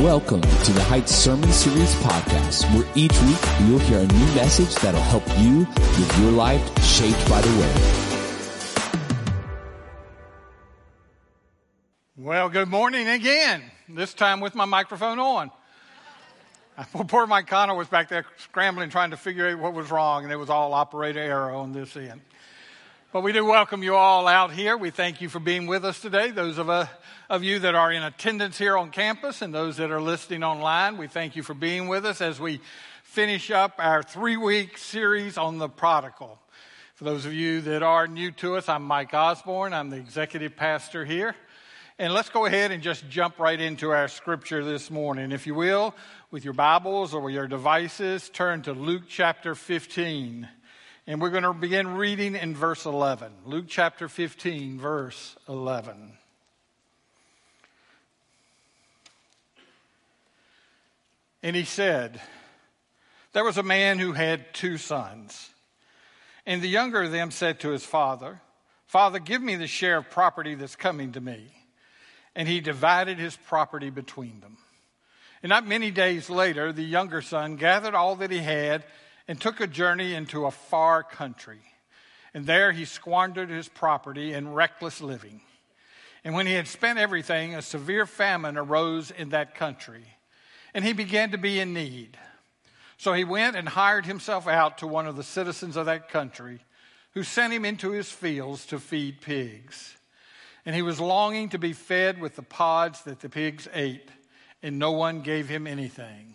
Welcome to the Heights Sermon Series podcast, where each week you'll hear a new message that'll help you with your life shaped by the Word. Well, good morning again, this time with my microphone on. Poor Mike Connor was back there scrambling, trying to figure out what was wrong, and it was all operator error on this end. But we do welcome you all out here. We thank you for being with us today. Those of you that are in attendance here on campus and those that are listening online, we thank you for being with us as we finish up our three-week series on the prodigal. For those of you that are new to us, I'm Mike Osborne. I'm the executive pastor here. And let's go ahead and just jump right into our scripture this morning. If you will, with your Bibles or your devices, turn to Luke chapter 15. And we're going to begin reading in verse 11. Luke chapter 15, verse 11. And he said, "There was a man who had two sons. And the younger of them said to his father, 'Father, give me the share of property that's coming to me.' And he divided his property between them. And not many days later, the younger son gathered all that he had and took a journey into a far country. And there he squandered his property in reckless living. And when he had spent everything, a severe famine arose in that country, and he began to be in need. So he went and hired himself out to one of the citizens of that country, who sent him into his fields to feed pigs. And he was longing to be fed with the pods that the pigs ate, and no one gave him anything.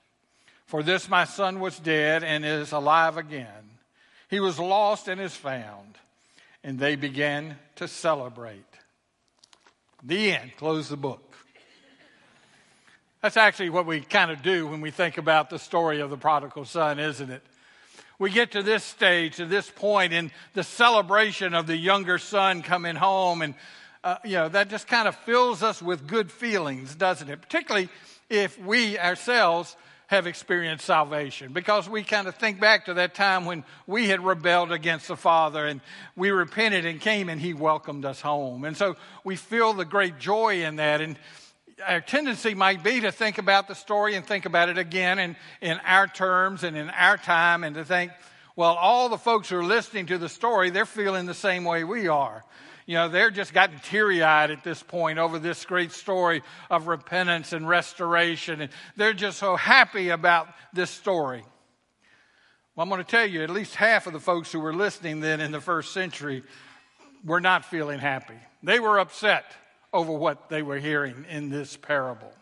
For this my son was dead and is alive again. He was lost and is found.' And they began to celebrate." The end. Close the book. That's actually what we kind of do when we think about the story of the prodigal son, isn't it? We get to this stage, to this point in the celebration of the younger son coming home. And, that just kind of fills us with good feelings, doesn't it? Particularly if we ourselves have experienced salvation, because we kind of think back to that time when we had rebelled against the Father and we repented and came and He welcomed us home. And so we feel the great joy in that. And our tendency might be to think about the story and think about it again and in our terms and in our time, and to think, well, all the folks who are listening to the story, they're feeling the same way we are. They're just gotten teary-eyed at this point over this great story of repentance and restoration, and they're just so happy about this story. Well, I'm going to tell you, at least half of the folks who were listening then in the first century were not feeling happy. They were upset over what they were hearing in this parable.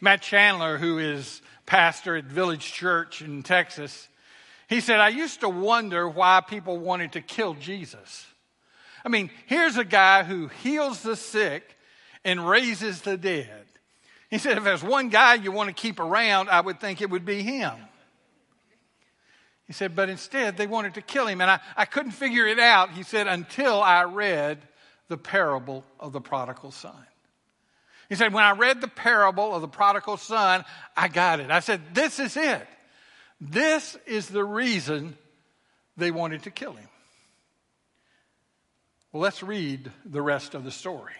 Matt Chandler, who is pastor at Village Church in Texas, he said, "I used to wonder why people wanted to kill Jesus. I mean, here's a guy who heals the sick and raises the dead." He said, "If there's one guy you want to keep around, I would think it would be him." He said, "But instead they wanted to kill him. And I couldn't figure it out," he said, "until I read the parable of the prodigal son." He said, "When I read the parable of the prodigal son, I got it. I said, this is it. This is the reason they wanted to kill him." Well, let's read the rest of the story.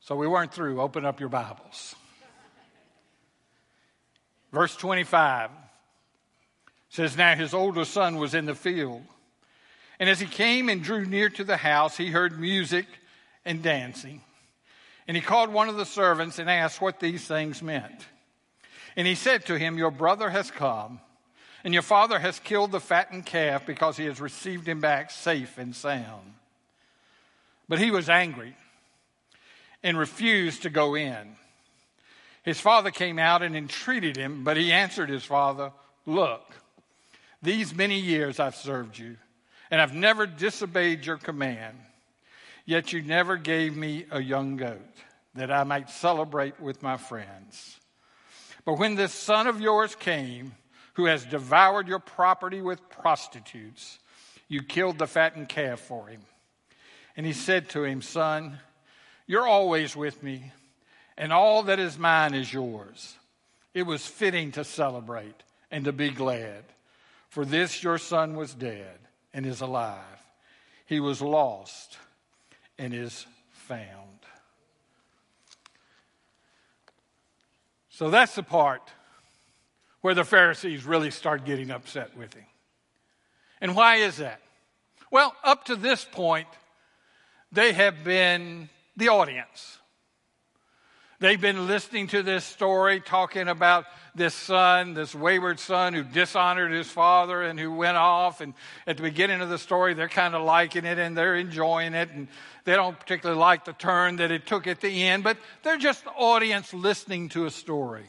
So we weren't through. Open up your Bibles. Verse 25 says, "Now his older son was in the field. And as he came and drew near to the house, he heard music and dancing. And he called one of the servants and asked what these things meant. And he said to him, your brother has come, and your father has killed the fattened calf because he has received him back safe and sound. But he was angry and refused to go in. His father came out and entreated him, but he answered his father, look, these many years I've served you, and I've never disobeyed your command, yet you never gave me a young goat that I might celebrate with my friends. But when this son of yours came, who has devoured your property with prostitutes, you killed the fattened calf for him. And he said to him, son, you're always with me, and all that is mine is yours. It was fitting to celebrate and to be glad, for this your son was dead and is alive. He was lost and is found. So that's the part where the Pharisees really start getting upset with him. And why is that? Well, up to this point, they have been the audience. They've been listening to this story, talking about this son, this wayward son who dishonored his father and who went off. And at the beginning of the story, they're kind of liking it and they're enjoying it. And they don't particularly like the turn that it took at the end, but they're just the audience listening to a story.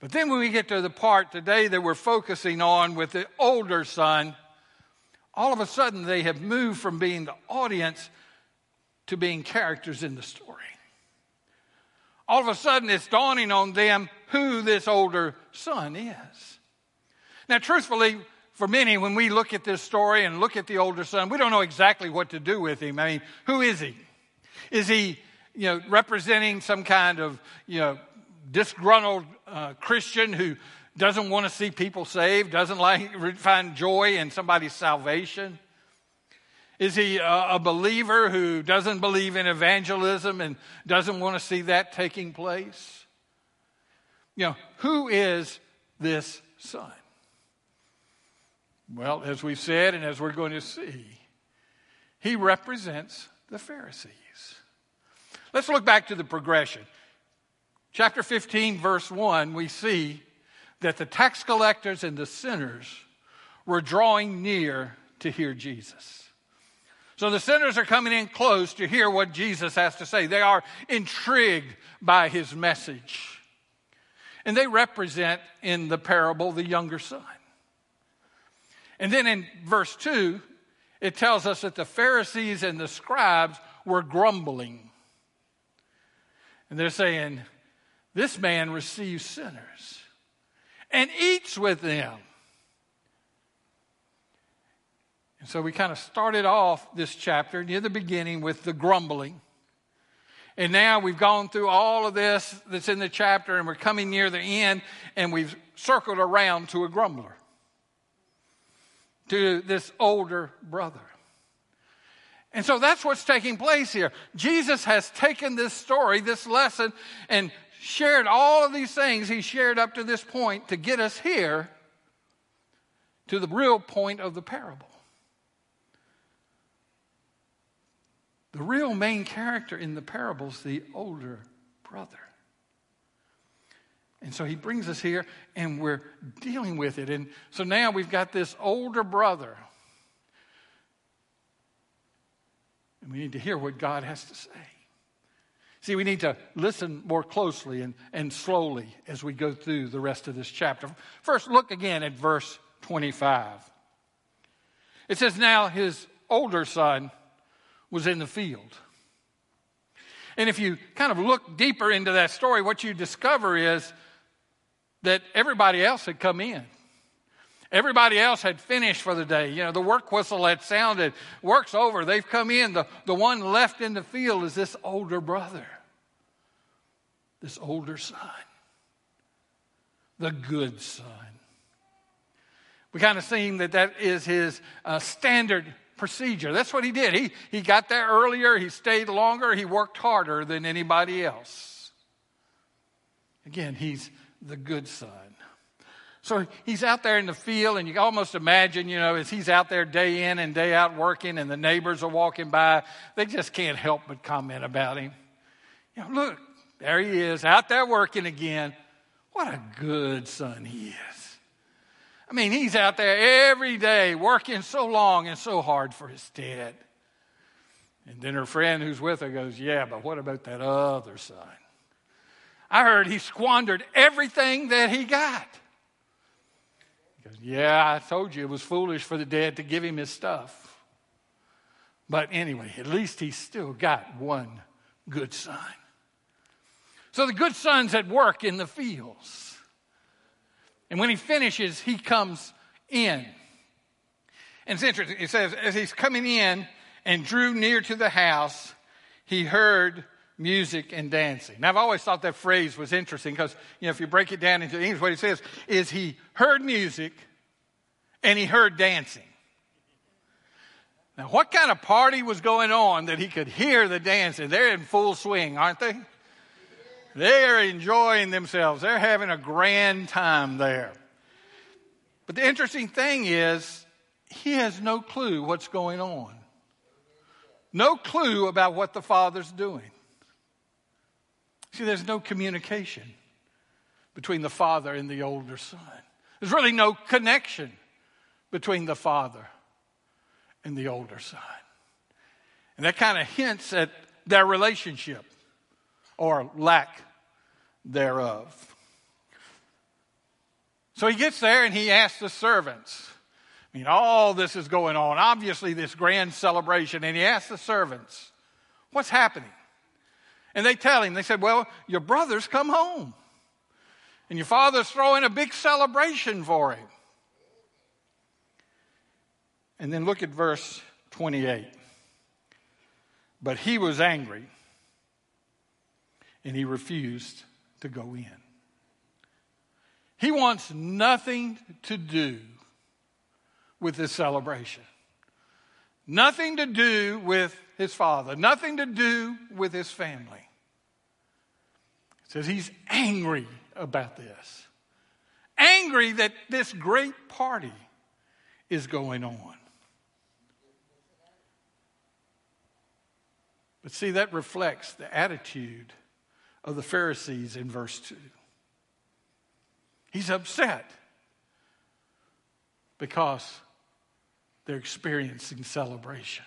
But then when we get to the part today that we're focusing on with the older son, all of a sudden they have moved from being the audience to being characters in the story. All of a sudden it's dawning on them who this older son is. Now, truthfully, for many, when we look at this story and look at the older son, we don't know exactly what to do with him. I mean, who is he? Is he, representing some kind of, disgruntled Christian who doesn't want to see people saved, doesn't find joy in somebody's salvation? Is he a believer who doesn't believe in evangelism and doesn't want to see that taking place? Who is this son? Well, as we've said and as we're going to see, he represents the Pharisees. Let's look back to the progression. Chapter 15, verse 1, we see that the tax collectors and the sinners were drawing near to hear Jesus. So the sinners are coming in close to hear what Jesus has to say. They are intrigued by his message. And they represent in the parable the younger son. And then in verse 2, it tells us that the Pharisees and the scribes were grumbling. And they're saying, this man receives sinners and eats with them. And so we kind of started off this chapter near the beginning with the grumbling. And now we've gone through all of this that's in the chapter, and we're coming near the end, and we've circled around to a grumbler, to this older brother. And so that's what's taking place here. Jesus has taken this story, this lesson, and shared all of these things he shared up to this point to get us here to the real point of the parable. The real main character in the parable is the older brother. And so he brings us here and we're dealing with it. And so now we've got this older brother. And we need to hear what God has to say. See, we need to listen more closely and slowly as we go through the rest of this chapter. First, look again at verse 25. It says, now his older son was in the field. And if you kind of look deeper into that story, what you discover is that everybody else had come in. Everybody else had finished for the day. The work whistle had sounded. Work's over. They've come in. The one left in the field is this older brother, this older son, the good son. We kind of seem that is his standard procedure. That's what he did. He got there earlier. He stayed longer. He worked harder than anybody else. Again, he's the good son. So he's out there in the field, and you can almost imagine, as he's out there day in and day out working, and the neighbors are walking by, they just can't help but comment about him. Look, there he is, out there working again. What a good son he is. I mean, he's out there every day working so long and so hard for his dad. And then her friend who's with her goes, yeah, but what about that other son? I heard he squandered everything that he got. He goes, yeah, I told you it was foolish for the dad to give him his stuff. But anyway, at least he's still got one good son. So the good son's at work in the fields. And when he finishes, he comes in. And it's interesting. It says, as he's coming in and drew near to the house, he heard music and dancing. Now, I've always thought that phrase was interesting because, you know, if you break it down into English, what it says is he heard music and he heard dancing. Now, what kind of party was going on that he could hear the dancing? They're in full swing, aren't they? They're enjoying themselves. They're having a grand time there. But the interesting thing is, he has no clue what's going on. No clue about what the Father's doing. See, there's no communication between the Father and the older son. There's really no connection between the Father and the older son. And that kind of hints at their relationship or lack thereof. So he gets there and he asks the servants. I mean, all this is going on. Obviously, this grand celebration. And he asks the servants, what's happening? And they tell him, they said, well, your brother's come home. And your father's throwing a big celebration for him. And then look at verse 28. But he was angry, and he refused to go in. He wants nothing to do with this celebration. Nothing to do with his father. Nothing to do with his family. It says he's angry about this. Angry that this great party is going on. But see, that reflects the attitude of the Pharisees in verse 2. He's upset because they're experiencing celebration.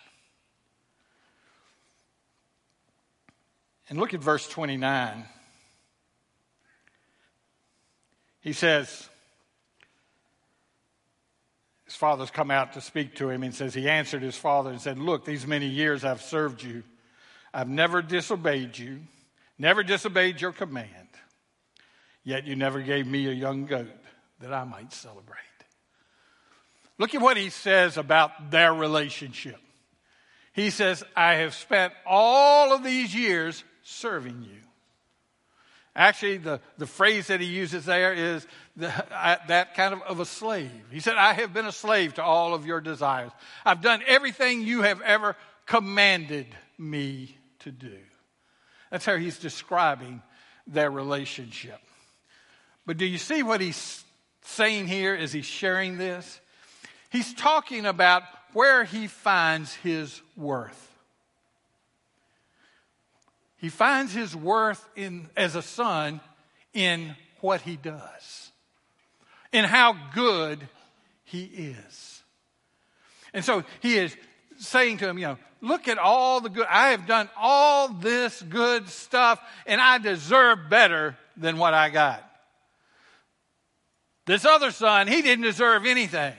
And look at verse 29. He says, his father's come out to speak to him and says, he answered his father and said, look, these many years I've served you. I've never disobeyed you. Never disobeyed your command, yet you never gave me a young goat that I might celebrate. Look at what he says about their relationship. He says, I have spent all of these years serving you. Actually, the phrase that he uses there is that kind of a slave. He said, I have been a slave to all of your desires. I've done everything you have ever commanded me to do. That's how he's describing their relationship. But do you see what he's saying here as he's sharing this? He's talking about where he finds his worth. He finds his worth as a son in what he does, in how good he is. And so he is saying to him, you know, look at all the good. I have done all this good stuff, and I deserve better than what I got. This other son, he didn't deserve anything.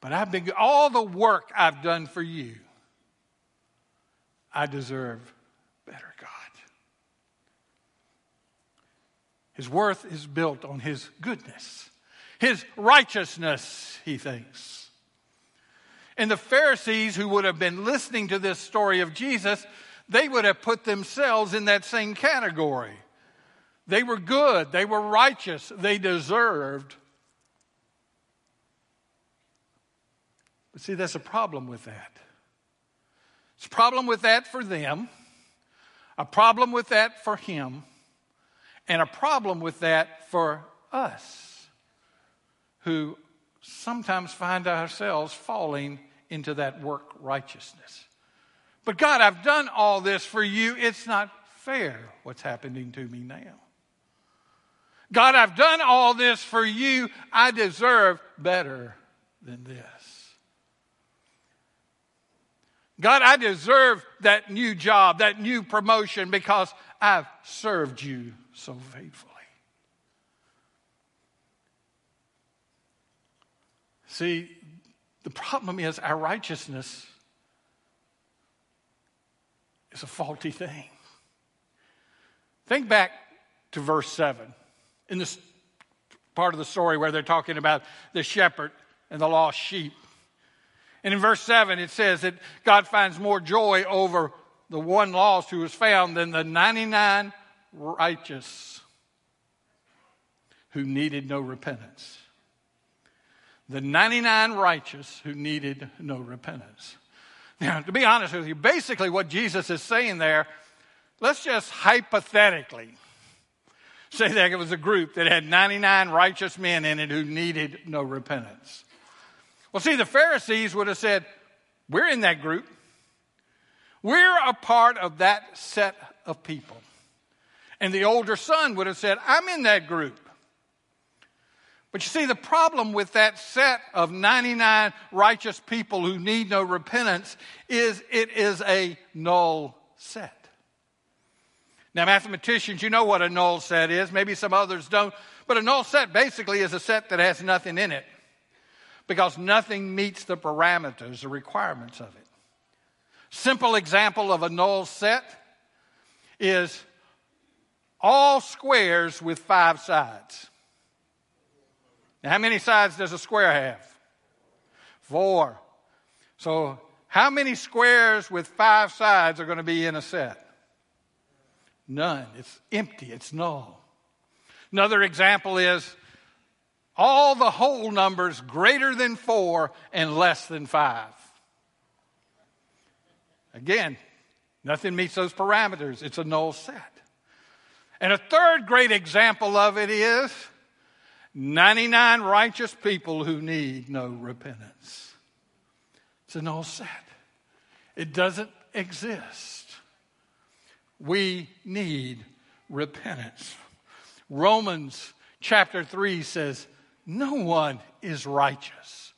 But I've been all the work I've done for you, I deserve better, God. His worth is built on his goodness, his righteousness, he thinks. And the Pharisees who would have been listening to this story of Jesus, they would have put themselves in that same category. They were good. They were righteous. They deserved. But see, that's a problem with that. It's a problem with that for them, a problem with that for him, and a problem with that for us who sometimes find ourselves falling into that work righteousness. But God, I've done all this for you. It's not fair what's happening to me now. God, I've done all this for you. I deserve better than this. God, I deserve that new job, that new promotion, because I've served you so faithfully. See, the problem is our righteousness is a faulty thing. Think back to verse 7 in this part of the story where they're talking about the shepherd and the lost sheep. And in verse 7, it says that God finds more joy over the one lost who was found than the 99 righteous who needed no repentance. The 99 righteous who needed no repentance. Now, to be honest with you, basically what Jesus is saying there, let's just hypothetically say that it was a group that had 99 righteous men in it who needed no repentance. Well, see, the Pharisees would have said, we're in that group. We're a part of that set of people. And the older son would have said, I'm in that group. But you see, the problem with that set of 99 righteous people who need no repentance is it is a null set. Now, mathematicians, you know what a null set is. Maybe some others don't. But a null set basically is a set that has nothing in it because nothing meets the parameters, the requirements of it. Simple example of a null set is all squares with 5 sides. Now, how many sides does a square have? 4. So how many squares with 5 sides are going to be in a set? None. It's empty. It's null. Another example is all the whole numbers greater than 4 and less than 5. Again, nothing meets those parameters. It's a null set. And a third great example of it is 99 righteous people who need no repentance. It's a null set. It doesn't exist. We need repentance. Romans chapter 3 says, no one is righteous.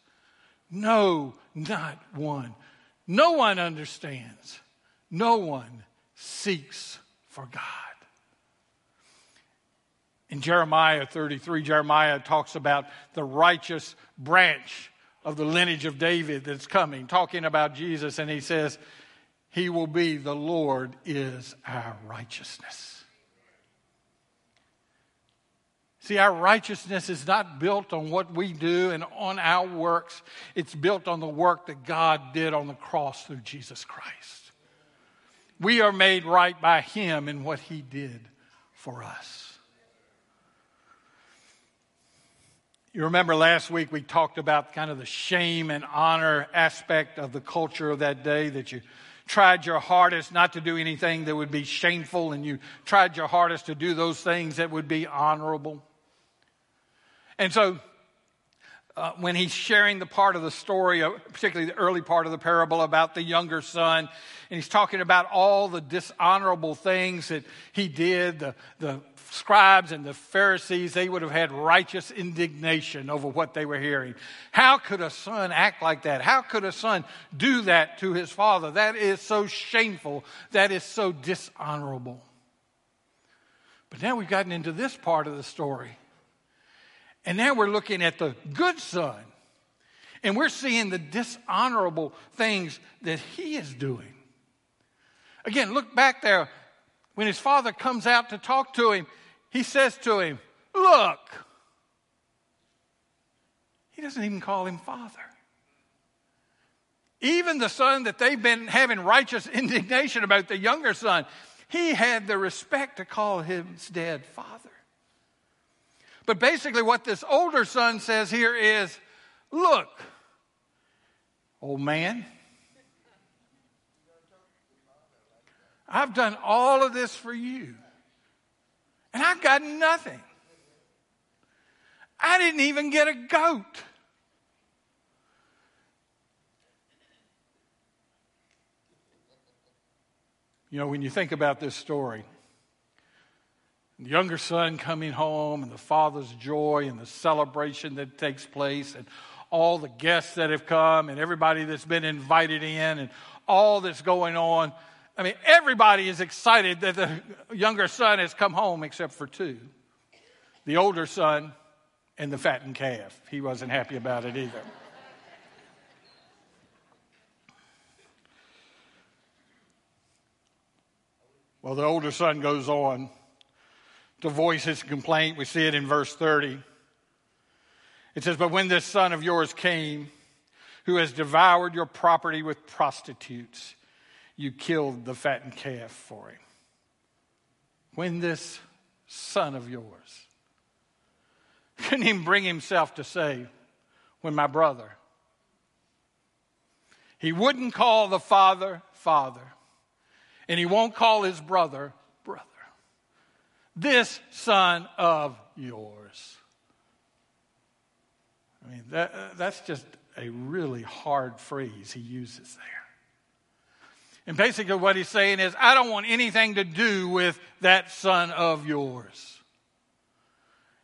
No, not one. No one understands. No one seeks for God. In Jeremiah 33, Jeremiah talks about the righteous branch of the lineage of David that's coming, talking about Jesus, and he says, he will be, the Lord is our righteousness. See, our righteousness is not built on what we do and on our works. It's built on the work that God did on the cross through Jesus Christ. We are made right by him and what he did for us. You remember last week we talked about kind of the shame and honor aspect of the culture of that day, that you tried your hardest not to do anything that would be shameful, and you tried your hardest to do those things that would be honorable. And so when he's sharing the part of the story, particularly the early part of the parable about the younger son, and he's talking about all the dishonorable things that he did, the scribes and the Pharisees, they would have had righteous indignation over what they were hearing. How could a son act like that? How could a son do that to his father? That is so shameful. That is so dishonorable. But now we've gotten into this part of the story. And now we're looking at the good son. And we're seeing the dishonorable things that he is doing. Again, look back there. When his father comes out to talk to him, he says to him, look. He doesn't even call him father. Even the son that they've been having righteous indignation about, the younger son, he had the respect to call his dad father. But basically what this older son says here is, look, old man, I've done all of this for you, and I've gotten nothing. I didn't even get a goat. You know, when you think about this story, The younger son coming home and the father's joy and the celebration that takes place and all the guests that have come and everybody that's been invited in and all that's going on. I mean, everybody is excited that the younger son has come home except for two. The older son and the fattened calf. He wasn't happy about it either. Well, the older son goes on to voice his complaint. We see it in verse 30. It says, "But when this son of yours came, who has devoured your property with prostitutes, you killed the fattened calf for him." When this son of yours couldn't even bring himself to say, "When my brother." He wouldn't call the father, father. And he won't call his brother, brother. This son of yours. I mean, that's just a really hard phrase he uses there. And basically what he's saying is, I don't want anything to do with that son of yours.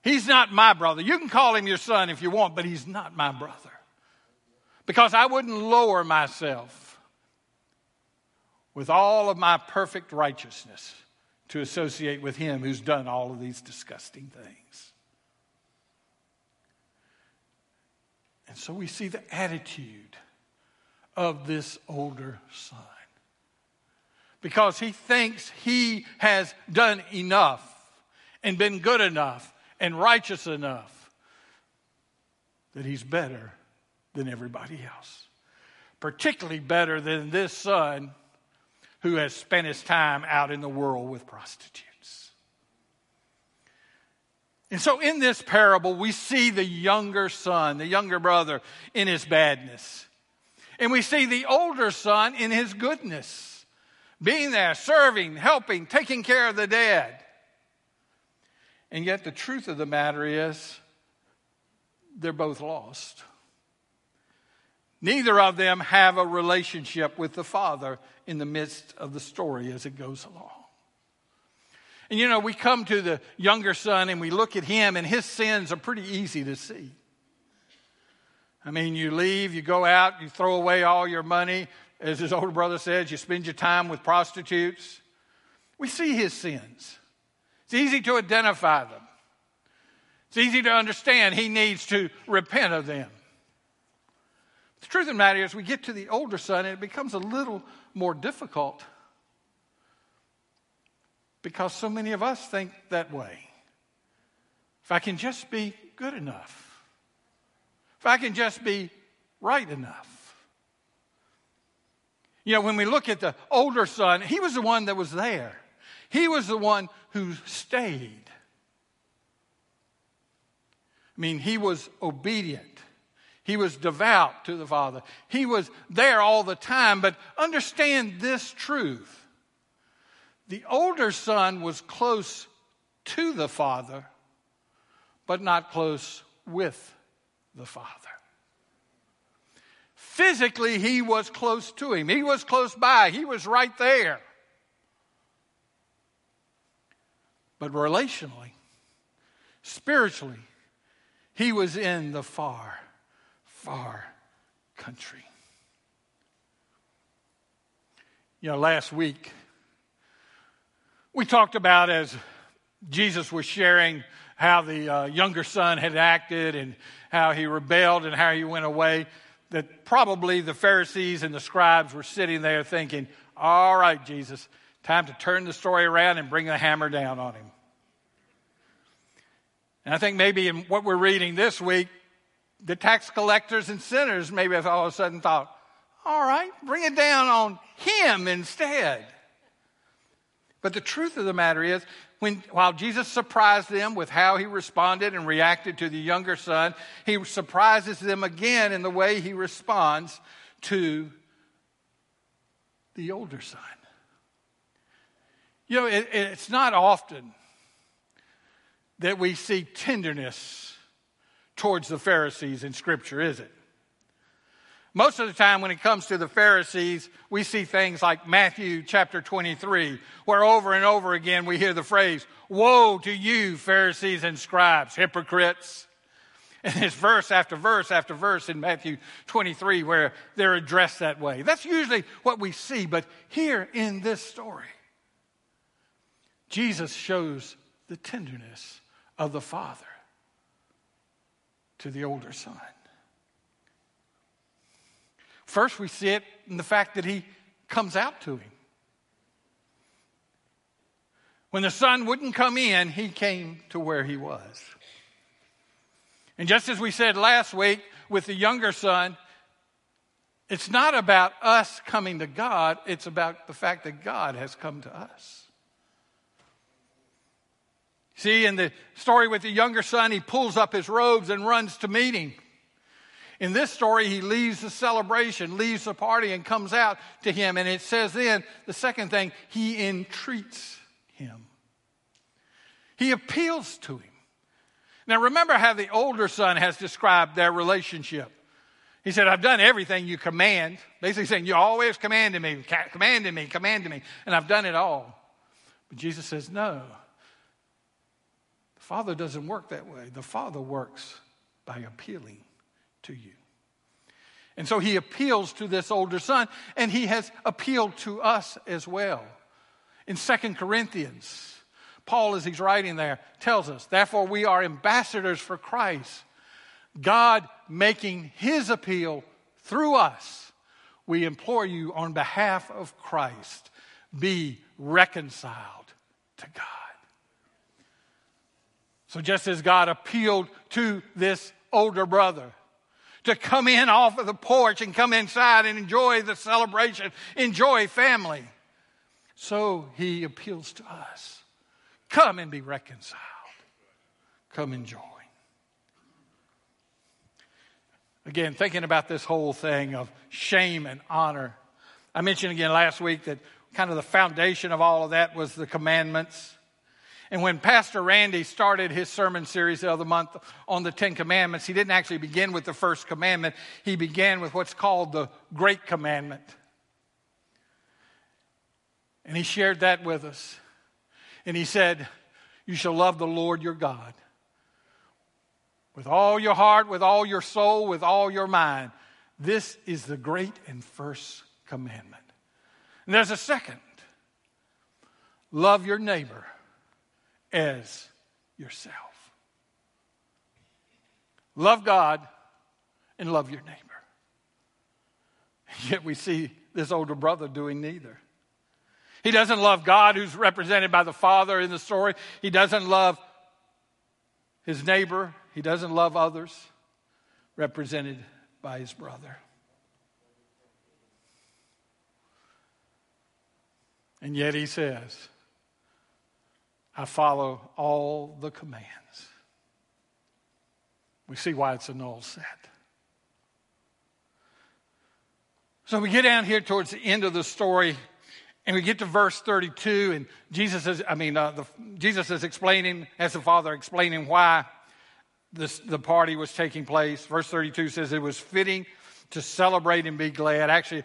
He's not my brother. You can call him your son if you want, but he's not my brother. Because I wouldn't lower myself with all of my perfect righteousness to associate with him who's done all of these disgusting things. And so we see the attitude of this older son, because he thinks he has done enough and been good enough and righteous enough that he's better than everybody else, particularly better than this son who has spent his time out in the world with prostitutes. And so in this parable, we see the younger son, the younger brother, in his badness. And we see the older son in his goodness, being there, serving, helping, taking care of the dead. And yet the truth of the matter is, they're both lost. Neither of them have a relationship with the Father in the midst of the story as it goes along. And you know, we come to the younger son and we look at him, and his sins are pretty easy to see. I mean, you leave, you go out, you throw away all your money. As his older brother says, you spend your time with prostitutes. We see his sins. It's easy to identify them. It's easy to understand he needs to repent of them. The truth of the matter is, we get to the older son and it becomes a little more difficult, because so many of us think that way. If I can just be good enough, if I can just be right enough. You know, when we look at the older son, he was the one that was there. He was the one who stayed. I mean, he was obedient. He was devout to the Father. He was there all the time. But understand this truth. The older son was close to the Father, but not close with the Father. Physically, he was close to him. He was close by. He was right there. But relationally, spiritually, he was in the far country. You know, last week we talked about, as Jesus was sharing how the younger son had acted and how he rebelled and how he went away, that probably the Pharisees and the scribes were sitting there thinking, all right, Jesus, time to turn the story around and bring the hammer down on him. And I think maybe in what we're reading this week, the tax collectors and sinners maybe have all of a sudden thought, all right, bring it down on him instead. But the truth of the matter is, while Jesus surprised them with how he responded and reacted to the younger son, he surprises them again in the way he responds to the older son. You know, it's not often that we see tenderness towards the Pharisees in Scripture, is it? Most of the time when it comes to the Pharisees, we see things like Matthew chapter 23, where over and over again we hear the phrase, "Woe to you, Pharisees and scribes, hypocrites." And it's verse after verse after verse in Matthew 23 where they're addressed that way. That's usually what we see, but here in this story, Jesus shows the tenderness of the father to the older son. First, we see it in the fact that he comes out to him. When the son wouldn't come in, he came to where he was. And just as we said last week with the younger son, it's not about us coming to God, it's about the fact that God has come to us. See, in the story with the younger son, he pulls up his robes and runs to meet him. In this story, he leaves the celebration, leaves the party, and comes out to him. And it says then, the second thing, he entreats him. He appeals to him. Now, remember how the older son has described their relationship. He said, "I've done everything you command." Basically saying, "You always commanded me, and I've done it all." But Jesus says, no. The Father doesn't work that way. The Father works by appealing to you. And so he appeals to this older son, and he has appealed to us as well. In 2 Corinthians, Paul, as he's writing there, tells us, "Therefore we are ambassadors for Christ, God making his appeal through us. We implore you on behalf of Christ, be reconciled to God." So just as God appealed to this older brother to come in off of the porch and come inside and enjoy the celebration, enjoy family, so he appeals to us. Come and be reconciled. Come and join. Again, thinking about this whole thing of shame and honor. I mentioned again last week that kind of the foundation of all of that was the commandments. And when Pastor Randy started his sermon series the other month on the Ten Commandments, he didn't actually begin with the first commandment. He began with what's called the Great Commandment. And he shared that with us. And he said, "You shall love the Lord your God with all your heart, with all your soul, with all your mind. This is the great and first commandment. And there's a second. Love your neighbor as yourself." Love God and love your neighbor. Yet we see this older brother doing neither. He doesn't love God, who's represented by the Father in the story. He doesn't love his neighbor. He doesn't love others, represented by his brother. And yet he says, "I follow all the commands." We see why it's a null set. So we get down here towards the end of the story, and we get to verse 32, and Jesus is explaining, as the Father explaining why the party was taking place. Verse 32 says it was fitting to celebrate and be glad. Actually,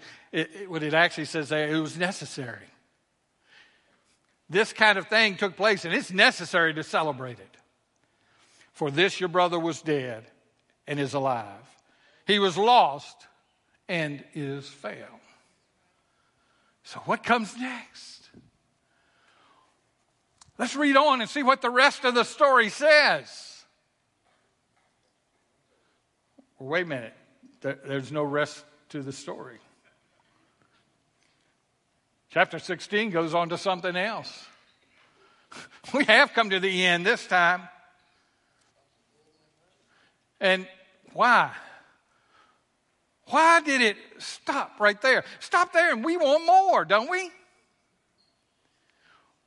what it actually says there, it was necessary. This kind of thing took place, and it's necessary to celebrate it. "For this your brother was dead and is alive. He was lost and is found." So what comes next? Let's read on and see what the rest of the story says. Well, wait a minute. There's no rest to the story. Chapter 16 goes on to something else. We have come to the end this time. And why? Why did it stop right there? Stop there, and we want more, don't we?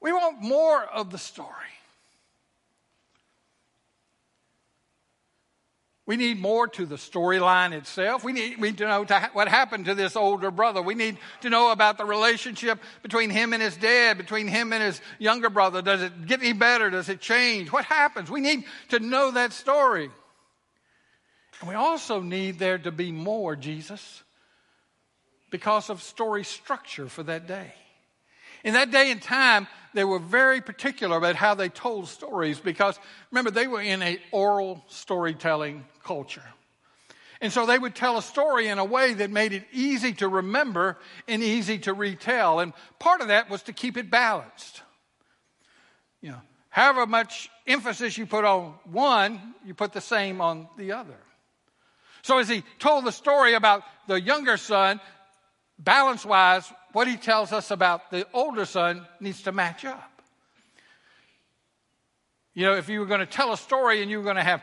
We want more of the story. We need more to the storyline itself. We need to know what happened to this older brother. We need to know about the relationship between him and his dad, between him and his younger brother. Does it get any better? Does it change? What happens? We need to know that story. And we also need there to be more, Jesus. because of story structure for that day. In that day and time, they were very particular about how they told stories because, remember, they were in an oral storytelling culture. And so they would tell a story in a way that made it easy to remember and easy to retell. And part of that was to keep it balanced. You know, however much emphasis you put on one, you put the same on the other. So as he told the story about the younger son, balance-wise, what he tells us about the older son needs to match up. You know, if you were going to tell a story and you were going to have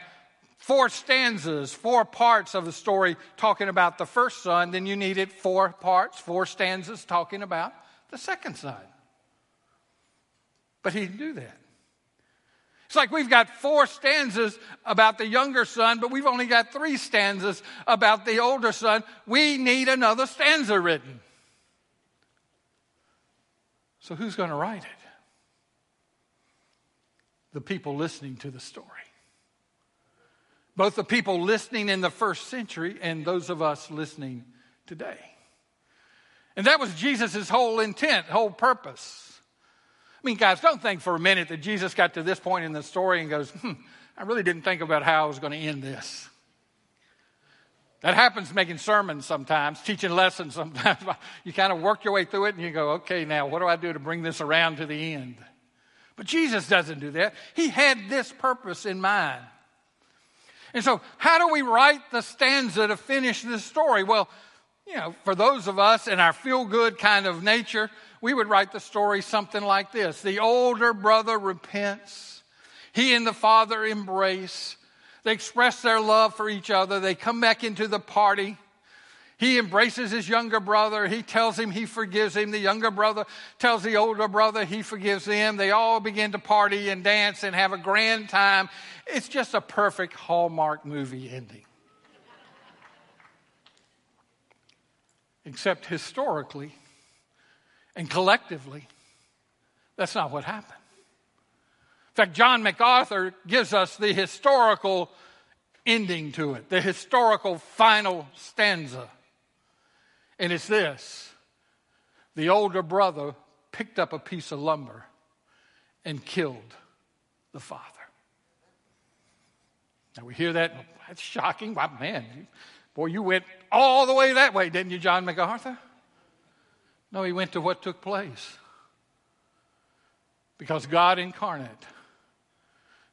4 stanzas, 4 parts of the story talking about the first son, then you needed 4 parts, 4 stanzas talking about the second son. But he didn't do that. It's like we've got 4 stanzas about the younger son, but we've only got 3 stanzas about the older son. We need another stanza written. So who's going to write it? The people listening to the story. Both the people listening in the first century and those of us listening today. And that was Jesus' whole intent, whole purpose. I mean, guys, don't think for a minute that Jesus got to this point in the story and goes, I really didn't think about how I was going to end this. That happens making sermons sometimes, teaching lessons sometimes. You kind of work your way through it and you go, okay, now what do I do to bring this around to the end? But Jesus doesn't do that. He had this purpose in mind. And so how do we write the stanza to finish this story? Well, you know, for those of us in our feel-good kind of nature, we would write the story something like this. The older brother repents. He and the father embrace. They express their love for each other. They come back into the party. He embraces his younger brother. He tells him he forgives him. The younger brother tells the older brother he forgives him. They all begin to party and dance and have a grand time. It's just a perfect Hallmark movie ending. Except historically and collectively, that's not what happened. In fact, John MacArthur gives us the historical ending to it, the historical final stanza. And it's this: the older brother picked up a piece of lumber and killed the father. Now we hear that, that's shocking. Wow, man, boy, you went all the way that way, didn't you, John MacArthur? No, he went to what took place. Because God incarnate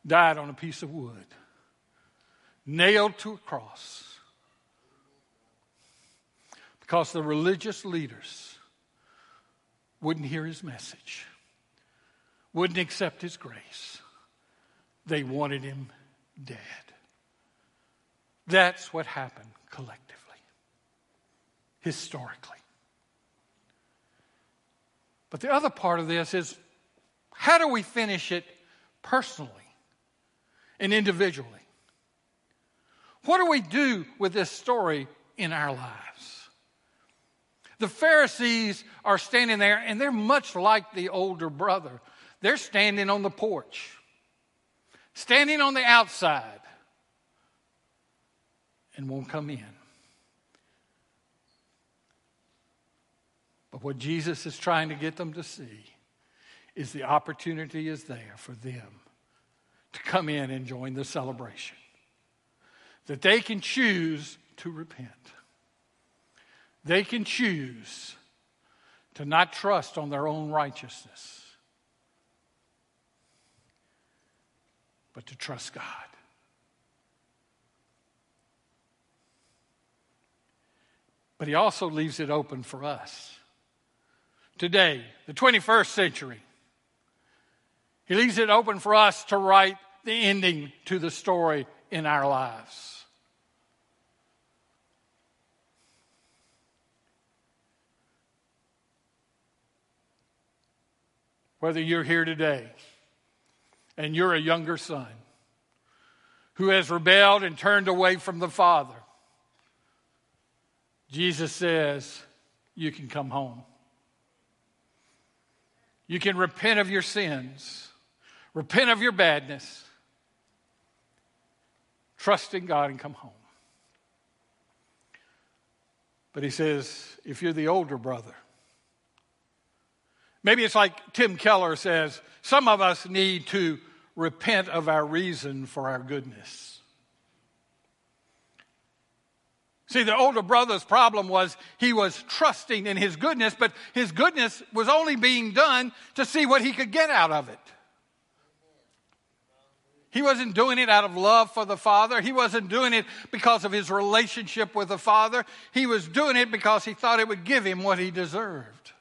died on a piece of wood, nailed to a cross. Because the religious leaders wouldn't hear his message, wouldn't accept his grace. They wanted him dead. That's what happened collectively, historically. But the other part of this is, how do we finish it personally and individually? What do we do with this story in our lives? The Pharisees are standing there, and they're much like the older brother. They're standing on the porch, standing on the outside, and won't come in. But what Jesus is trying to get them to see is the opportunity is there for them to come in and join the celebration. That they can choose to repent. They can choose to not trust on their own righteousness, but to trust God. But he also leaves it open for us. Today, the 21st century, he leaves it open for us to write the ending to the story in our lives. Whether you're here today and you're a younger son who has rebelled and turned away from the Father, Jesus says, you can come home. You can repent of your sins, repent of your badness, trust in God and come home. But he says, if you're the older brother, maybe it's like Tim Keller says, some of us need to repent of our reason for our goodness. See, the older brother's problem was he was trusting in his goodness, but his goodness was only being done to see what he could get out of it. He wasn't doing it out of love for the Father. He wasn't doing it because of his relationship with the Father. He was doing it because he thought it would give him what he deserved.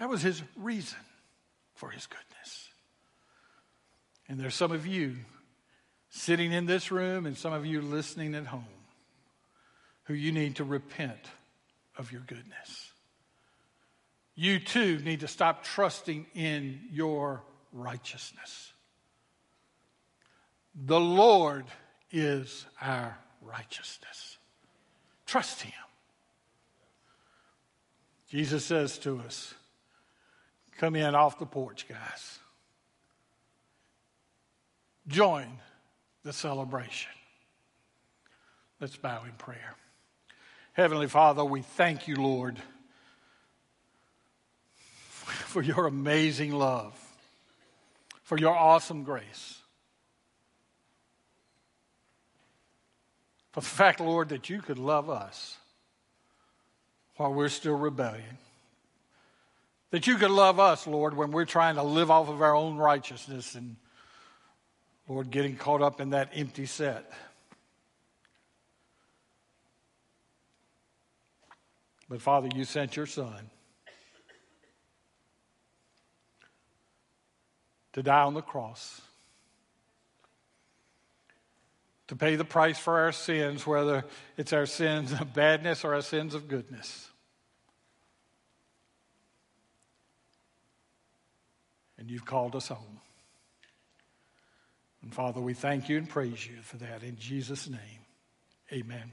That was his reason for his goodness. And there's some of you sitting in this room and some of you listening at home who you need to repent of your goodness. You too need to stop trusting in your righteousness. The Lord is our righteousness. Trust him. Jesus says to us, come in off the porch, guys. Join the celebration. Let's bow in prayer. Heavenly Father, we thank you, Lord, for your amazing love, for your awesome grace. For the fact, Lord, that you could love us while we're still rebellion. That you could love us, Lord, when we're trying to live off of our own righteousness and, Lord, getting caught up in that empty set. But, Father, you sent your Son to die on the cross, to pay the price for our sins, whether it's our sins of badness or our sins of goodness. And you've called us home. And Father, we thank you and praise you for that. In Jesus' name, amen.